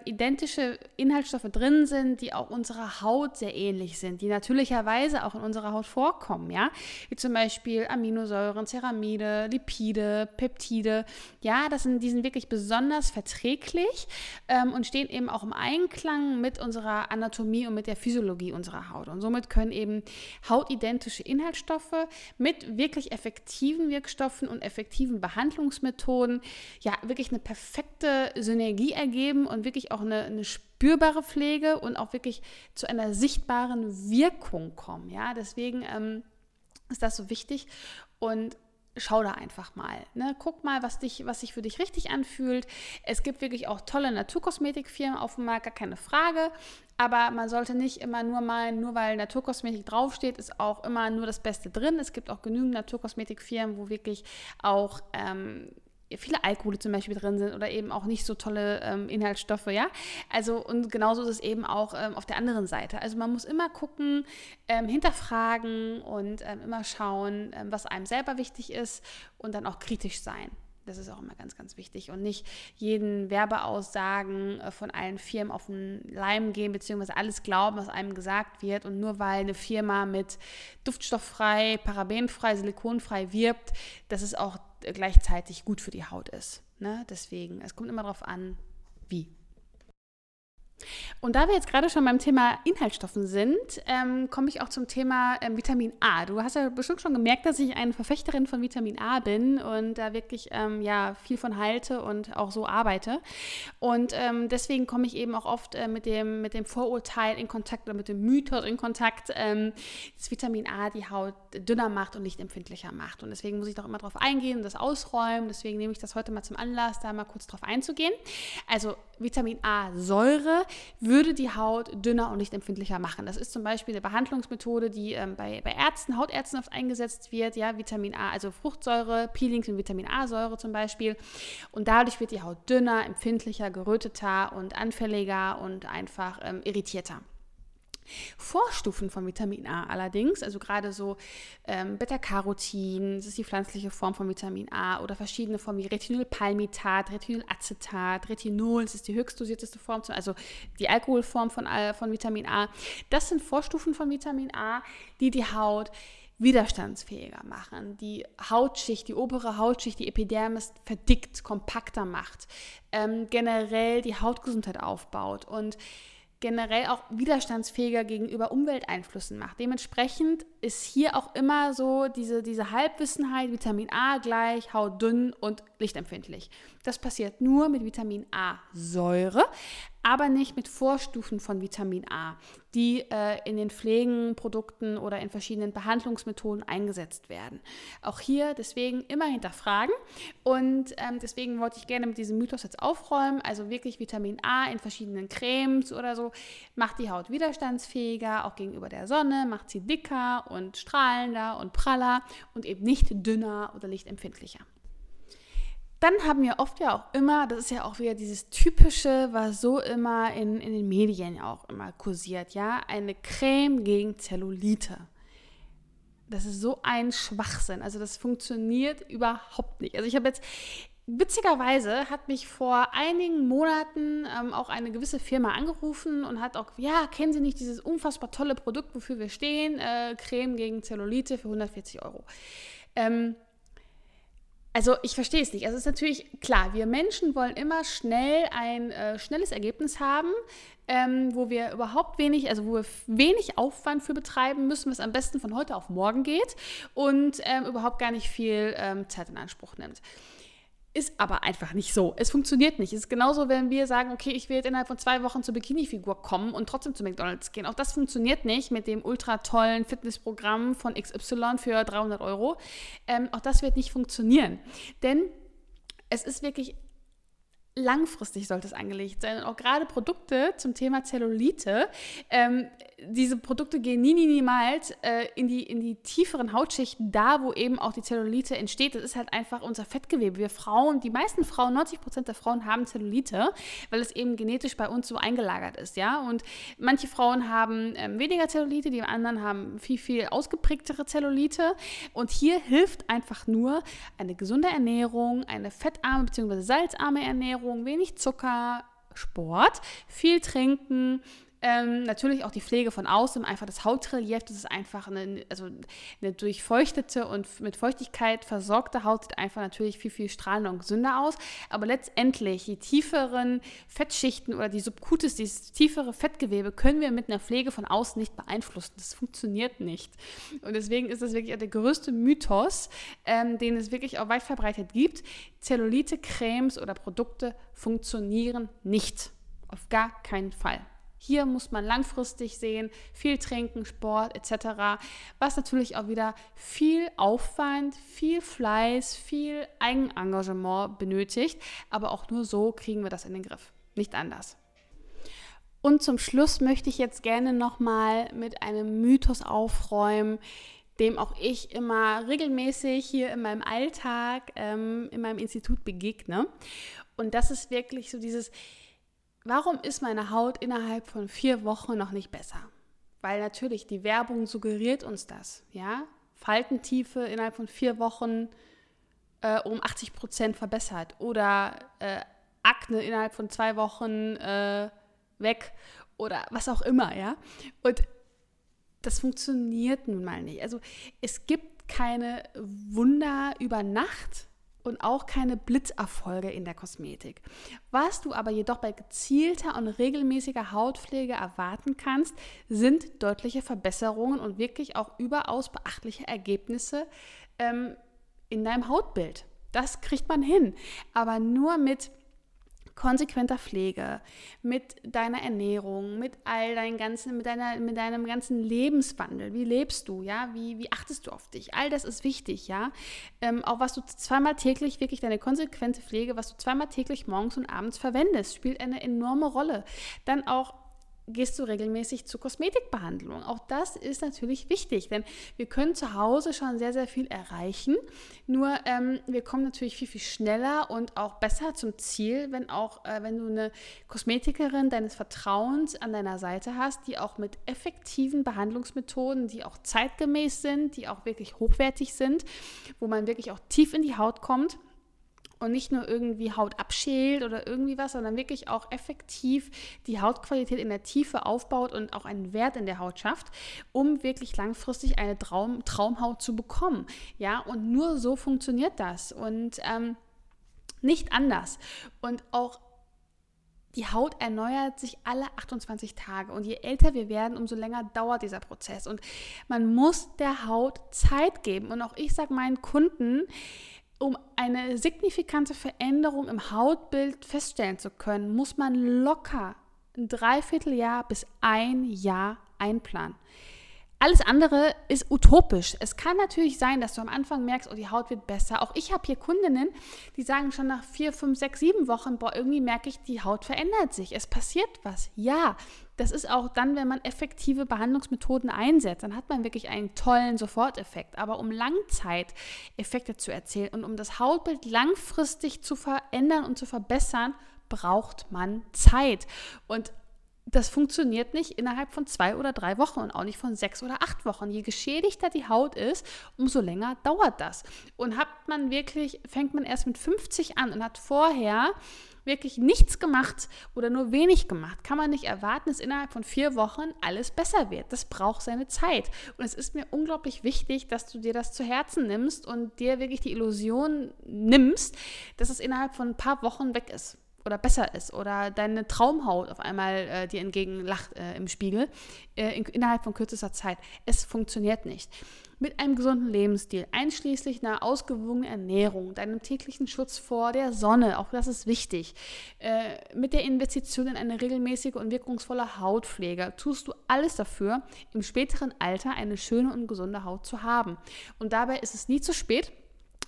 identische Inhaltsstoffe drin sind, die auch unserer Haut sehr ähnlich sind, die natürlicherweise auch in unserer Haut vorkommen, ja, wie zum Beispiel Aminosäuren, Ceramide, Lipide, Peptide, ja, die sind wirklich besonders verträglich und stehen eben auch im Einklang mit unserer Anatomie und mit der Physiologie unserer Haut, und somit können eben hautidentische Inhaltsstoffe mit wirklich effektiven Wirkstoffen und effektiven Behandlungsmethoden ja wirklich eine perfekte Synergie ergeben und wirklich auch eine spürbare Pflege und auch wirklich zu einer sichtbaren Wirkung kommen. Ja, deswegen ist das so wichtig, und schau da einfach mal. Ne? Guck mal, was sich für dich richtig anfühlt. Es gibt wirklich auch tolle Naturkosmetikfirmen auf dem Markt, gar keine Frage. Aber man sollte nicht immer nur meinen, nur weil Naturkosmetik draufsteht, ist auch immer nur das Beste drin. Es gibt auch genügend Naturkosmetikfirmen, wo wirklich auch viele Alkohole zum Beispiel drin sind oder eben auch nicht so tolle Inhaltsstoffe, ja. Also, und genauso ist es eben auch auf der anderen Seite. Also man muss immer gucken, hinterfragen und immer schauen, was einem selber wichtig ist, und dann auch kritisch sein. Das ist auch immer ganz, ganz wichtig, und nicht jeden Werbeaussagen von allen Firmen auf den Leim gehen, beziehungsweise alles glauben, was einem gesagt wird, und nur weil eine Firma mit duftstofffrei, parabenfrei, silikonfrei wirbt, dass es auch gleichzeitig gut für die Haut ist. Ne? Deswegen, es kommt immer darauf an, wie. Und da wir jetzt gerade schon beim Thema Inhaltsstoffen sind, komme ich auch zum Thema Vitamin A. Du hast ja bestimmt schon gemerkt, dass ich eine Verfechterin von Vitamin A bin und da wirklich viel von halte und auch so arbeite. Und deswegen komme ich eben auch oft mit dem Vorurteil in Kontakt oder mit dem Mythos in Kontakt, dass Vitamin A die Haut dünner macht und lichtempfindlicher macht. Und deswegen muss ich doch immer darauf eingehen und das ausräumen. Deswegen nehme ich das heute mal zum Anlass, da mal kurz drauf einzugehen. Also Vitamin A-Säure würde die Haut dünner und lichtempfindlicher machen. Das ist zum Beispiel eine Behandlungsmethode, die bei Ärzten, Hautärzten oft eingesetzt wird. Ja, Vitamin A, also Fruchtsäure, Peelings und Vitamin A-Säure zum Beispiel. Und dadurch wird die Haut dünner, empfindlicher, geröteter und anfälliger und einfach irritierter. Vorstufen von Vitamin A allerdings, also gerade so Beta-Carotin, das ist die pflanzliche Form von Vitamin A, oder verschiedene Formen wie Retinylpalmitat, Retinolacetat, Retinol, das ist die höchstdosierteste Form, also die Alkoholform von Vitamin A. Das sind Vorstufen von Vitamin A, die die Haut widerstandsfähiger machen, die Hautschicht, die obere Hautschicht, die Epidermis verdickt, kompakter macht, generell die Hautgesundheit aufbaut und generell auch widerstandsfähiger gegenüber Umwelteinflüssen macht. Dementsprechend ist hier auch immer so diese Halbwissenheit, Vitamin A gleich Haut dünn und lichtempfindlich. Das passiert nur mit Vitamin A-Säure, aber nicht mit Vorstufen von Vitamin A, die in den Pflegen, Produkten oder in verschiedenen Behandlungsmethoden eingesetzt werden. Auch hier deswegen immer hinterfragen, und deswegen wollte ich gerne mit diesem Mythos jetzt aufräumen. Also wirklich Vitamin A in verschiedenen Cremes oder so macht die Haut widerstandsfähiger, auch gegenüber der Sonne, macht sie dicker und strahlender und praller und eben nicht dünner oder lichtempfindlicher. Dann haben wir oft ja auch immer, das ist ja auch wieder dieses Typische, was so immer in den Medien auch immer kursiert, ja, eine Creme gegen Zellulite. Das ist so ein Schwachsinn, also das funktioniert überhaupt nicht. Also ich habe jetzt, witzigerweise hat mich vor einigen Monaten auch eine gewisse Firma angerufen und hat auch, ja, kennen Sie nicht dieses unfassbar tolle Produkt, wofür wir stehen, Creme gegen Zellulite für 140 €. Also ich verstehe es nicht. Also es ist natürlich klar, wir Menschen wollen immer schnell ein schnelles Ergebnis haben, wo wir wenig Aufwand für betreiben müssen, was am besten von heute auf morgen geht und überhaupt gar nicht viel Zeit in Anspruch nimmt. Ist aber einfach nicht so. Es funktioniert nicht. Es ist genauso, wenn wir sagen, okay, ich will jetzt innerhalb von 2 Wochen zur Bikini-Figur kommen und trotzdem zu McDonald's gehen. Auch das funktioniert nicht mit dem ultra tollen Fitnessprogramm von XY für 300 €. Auch das wird nicht funktionieren. Denn es ist wirklich langfristig sollte es angelegt sein. Und auch gerade Produkte zum Thema Zellulite, diese Produkte gehen niemals in die tieferen Hautschichten, da wo eben auch die Zellulite entsteht. Das ist halt einfach unser Fettgewebe. Wir Frauen, die meisten Frauen, 90% der Frauen haben Zellulite, weil es eben genetisch bei uns so eingelagert ist, ja. Und manche Frauen haben weniger Zellulite, die anderen haben viel ausgeprägtere Zellulite. Und hier hilft einfach nur eine gesunde Ernährung, eine fettarme bzw. salzarme Ernährung, wenig Zucker, Sport, viel trinken. Natürlich auch die Pflege von außen, einfach das Hautrelief, das ist einfach eine durchfeuchtete und mit Feuchtigkeit versorgte Haut sieht einfach natürlich viel strahlender und gesünder aus, aber letztendlich die tieferen Fettschichten oder die Subcutis, dieses tiefere Fettgewebe können wir mit einer Pflege von außen nicht beeinflussen, das funktioniert nicht und deswegen ist das wirklich der größte Mythos, den es wirklich auch weit verbreitet gibt, Zellulite-Cremes oder Produkte funktionieren nicht, auf gar keinen Fall. Hier muss man langfristig sehen, viel trinken, Sport etc., was natürlich auch wieder viel Aufwand, viel Fleiß, viel Eigenengagement benötigt, aber auch nur so kriegen wir das in den Griff, nicht anders. Und zum Schluss möchte ich jetzt gerne nochmal mit einem Mythos aufräumen, dem auch ich immer regelmäßig hier in meinem Alltag, in meinem Institut begegne. Und das ist wirklich so dieses: Warum ist meine Haut innerhalb von 4 Wochen noch nicht besser? Weil natürlich die Werbung suggeriert uns das, ja? Faltentiefe innerhalb von 4 Wochen um 80% verbessert oder Akne innerhalb von 2 Wochen weg oder was auch immer, ja? Und das funktioniert nun mal nicht. Also es gibt keine Wunder über Nacht, und auch keine Blitzerfolge in der Kosmetik. Was du aber jedoch bei gezielter und regelmäßiger Hautpflege erwarten kannst, sind deutliche Verbesserungen und wirklich auch überaus beachtliche Ergebnisse in deinem Hautbild. Das kriegt man hin, aber nur mit konsequenter Pflege, mit deiner Ernährung, mit all deinen ganzen, mit deinem ganzen Lebenswandel. Wie lebst du, ja? Wie achtest du auf dich? All das ist wichtig, ja? Auch was du zweimal täglich, wirklich deine konsequente Pflege, was du zweimal täglich morgens und abends verwendest, spielt eine enorme Rolle. Dann auch gehst du regelmäßig zu Kosmetikbehandlung. Auch das ist natürlich wichtig, denn wir können zu Hause schon sehr viel erreichen, nur wir kommen natürlich viel schneller und auch besser zum Ziel, wenn du eine Kosmetikerin deines Vertrauens an deiner Seite hast, die auch mit effektiven Behandlungsmethoden, die auch zeitgemäß sind, die auch wirklich hochwertig sind, wo man wirklich auch tief in die Haut kommt. Und nicht nur irgendwie Haut abschält oder irgendwie was, sondern wirklich auch effektiv die Hautqualität in der Tiefe aufbaut und auch einen Wert in der Haut schafft, um wirklich langfristig eine Traumhaut zu bekommen. Ja, und nur so funktioniert das und nicht anders. Und auch die Haut erneuert sich alle 28 Tage und je älter wir werden, umso länger dauert dieser Prozess. Und man muss der Haut Zeit geben. Und auch ich sage meinen Kunden, um eine signifikante Veränderung im Hautbild feststellen zu können, muss man locker 3/4 Jahr bis 1 Jahr einplanen. Alles andere ist utopisch. Es kann natürlich sein, dass du am Anfang merkst, oh, die Haut wird besser. Auch ich habe hier Kundinnen, die sagen schon nach 4, 5, 6, 7 Wochen, boah, irgendwie merke ich, die Haut verändert sich. Es passiert was. Ja, das ist auch dann, wenn man effektive Behandlungsmethoden einsetzt, dann hat man wirklich einen tollen Soforteffekt. Aber um Langzeiteffekte zu erzielen und um das Hautbild langfristig zu verändern und zu verbessern, braucht man Zeit. Und das funktioniert nicht innerhalb von 2 oder 3 Wochen und auch nicht von 6 oder 8 Wochen. Je geschädigter die Haut ist, umso länger dauert das. Und fängt man erst mit 50 an und hat vorher wirklich nichts gemacht oder nur wenig gemacht, kann man nicht erwarten, dass innerhalb von 4 Wochen alles besser wird. Das braucht seine Zeit. Und es ist mir unglaublich wichtig, dass du dir das zu Herzen nimmst und dir wirklich die Illusion nimmst, dass es innerhalb von ein paar Wochen weg ist. Oder besser ist oder deine Traumhaut auf einmal dir entgegenlacht im Spiegel innerhalb von kürzester Zeit. Es funktioniert nicht. Mit einem gesunden Lebensstil, einschließlich einer ausgewogenen Ernährung, deinem täglichen Schutz vor der Sonne, auch das ist wichtig, mit der Investition in eine regelmäßige und wirkungsvolle Hautpflege tust du alles dafür, im späteren Alter eine schöne und gesunde Haut zu haben. Und dabei ist es nie zu spät,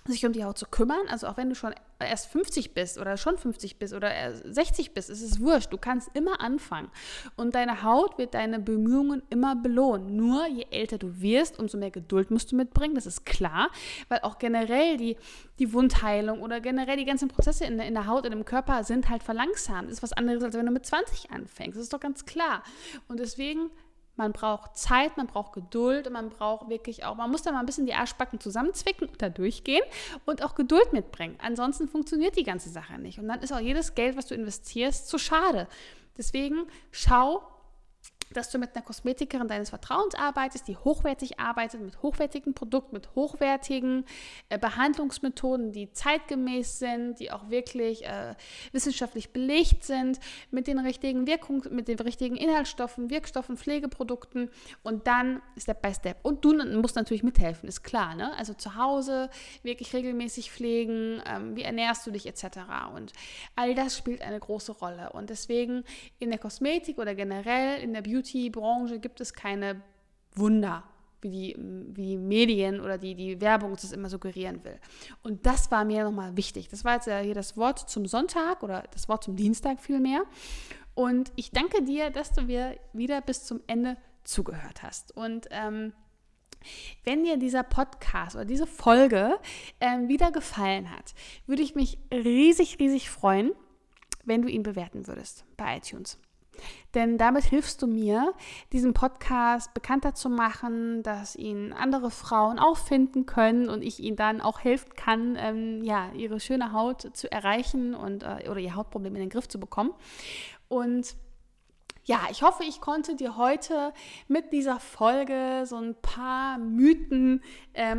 sich um die Haut zu kümmern. Also auch wenn du schon erst 50 bist oder schon 50 bist oder 60 bist, ist es wurscht. Du kannst immer anfangen. Und deine Haut wird deine Bemühungen immer belohnen. Nur je älter du wirst, umso mehr Geduld musst du mitbringen. Das ist klar, weil auch generell die Wundheilung oder generell die ganzen Prozesse in der Haut, in dem Körper sind halt verlangsamt. Das ist was anderes, als wenn du mit 20 anfängst. Das ist doch ganz klar. Und deswegen... Man braucht Zeit, man braucht Geduld und man braucht wirklich auch, man muss da mal ein bisschen die Arschbacken zusammenzwicken und da durchgehen und auch Geduld mitbringen. Ansonsten funktioniert die ganze Sache nicht. Und dann ist auch jedes Geld, was du investierst, zu schade. Deswegen schau, dass du mit einer Kosmetikerin deines Vertrauens arbeitest, die hochwertig arbeitet, mit hochwertigen Produkten, mit hochwertigen Behandlungsmethoden, die zeitgemäß sind, die auch wirklich wissenschaftlich belegt sind, mit den richtigen Wirkungen, mit den richtigen Inhaltsstoffen, Wirkstoffen, Pflegeprodukten und dann Step by Step. Und du musst natürlich mithelfen, ist klar, ne? Also zu Hause wirklich regelmäßig pflegen, wie ernährst du dich etc. Und all das spielt eine große Rolle. Und deswegen in der Kosmetik oder generell in der Beauty-Branche gibt es keine Wunder, wie die Medien oder die Werbung uns das immer suggerieren will. Und das war mir nochmal wichtig. Das war jetzt hier das Wort zum Sonntag oder das Wort zum Dienstag vielmehr. Und ich danke dir, dass du mir wieder bis zum Ende zugehört hast. Und wenn dir dieser Podcast oder diese Folge wieder gefallen hat, würde ich mich riesig, riesig freuen, wenn du ihn bewerten würdest bei iTunes. Denn damit hilfst du mir, diesen Podcast bekannter zu machen, dass ihn andere Frauen auch finden können und ich ihnen dann auch helfen kann, ihre schöne Haut zu erreichen und oder ihr Hautproblem in den Griff zu bekommen. Und ja, ich hoffe, ich konnte dir heute mit dieser Folge so ein paar Mythen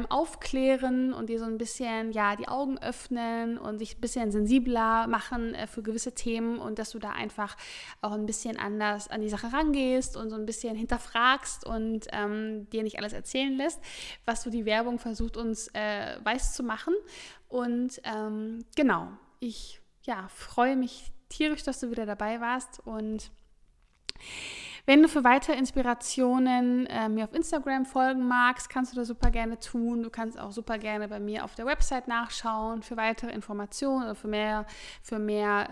aufklären und dir so ein bisschen die Augen öffnen und dich ein bisschen sensibler machen für gewisse Themen und dass du da einfach auch ein bisschen anders an die Sache rangehst und so ein bisschen hinterfragst und dir nicht alles erzählen lässt, was so die Werbung versucht uns weiß zu machen. Und ich freue mich tierisch, dass du wieder dabei warst. Und wenn du für weitere Inspirationen mir auf Instagram folgen magst, kannst du das super gerne tun. Du kannst auch super gerne bei mir auf der Website nachschauen für weitere Informationen oder für mehr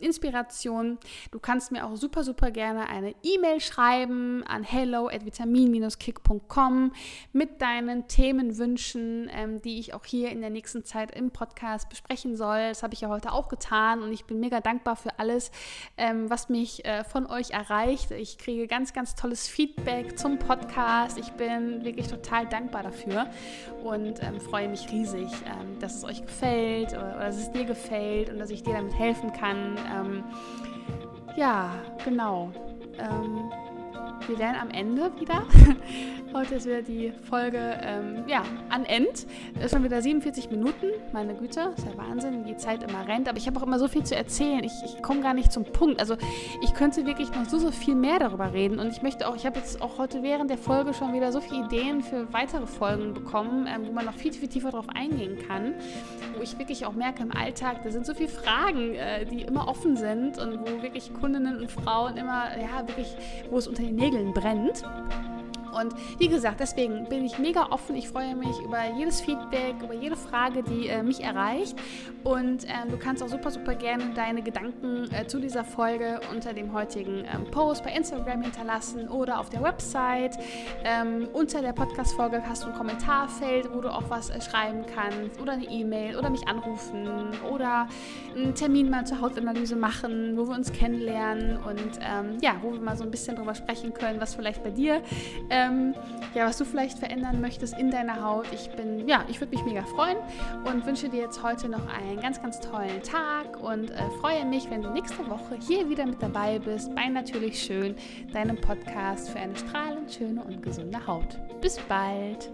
Inspiration. Du kannst mir auch super, super gerne eine E-Mail schreiben an hello@vitamin-kick.com mit deinen Themenwünschen, die ich auch hier in der nächsten Zeit im Podcast besprechen soll. Das habe ich ja heute auch getan und ich bin mega dankbar für alles, was mich von euch erreicht. Ich kriege ganz, ganz tolles Feedback zum Podcast. Ich bin wirklich total dankbar dafür und freue mich riesig, dass es euch gefällt oder dass es dir gefällt und dass ich dir damit helfen kann. Wir werden am Ende wieder. Heute ist wieder die Folge an End. Das ist schon wieder 47 Minuten. Meine Güte, ist ja Wahnsinn, wie die Zeit immer rennt. Aber ich habe auch immer so viel zu erzählen. Ich komme gar nicht zum Punkt. Also ich könnte wirklich noch so viel mehr darüber reden. Und ich habe jetzt auch heute während der Folge schon wieder so viele Ideen für weitere Folgen bekommen, wo man noch viel, viel tiefer drauf eingehen kann. Wo ich wirklich auch merke im Alltag, da sind so viele Fragen, die immer offen sind und wo wirklich Kundinnen und Frauen immer, wirklich, wo es unter den Nägeln brennt. Und wie gesagt, deswegen bin ich mega offen. Ich freue mich über jedes Feedback, über jede Frage, die mich erreicht. Und du kannst auch super, super gerne deine Gedanken zu dieser Folge unter dem heutigen Post bei Instagram hinterlassen oder auf der Website. Unter der Podcast-Folge hast du ein Kommentarfeld, wo du auch was schreiben kannst oder eine E-Mail oder mich anrufen oder einen Termin mal zur Hautanalyse machen, wo wir uns kennenlernen und wo wir mal so ein bisschen drüber sprechen können, was vielleicht bei dir was du vielleicht verändern möchtest in deiner Haut. Ich würde mich mega freuen und wünsche dir jetzt heute noch einen ganz, ganz tollen Tag und freue mich, wenn du nächste Woche hier wieder mit dabei bist bei Natürlich Schön, deinem Podcast für eine strahlend schöne und gesunde Haut. Bis bald!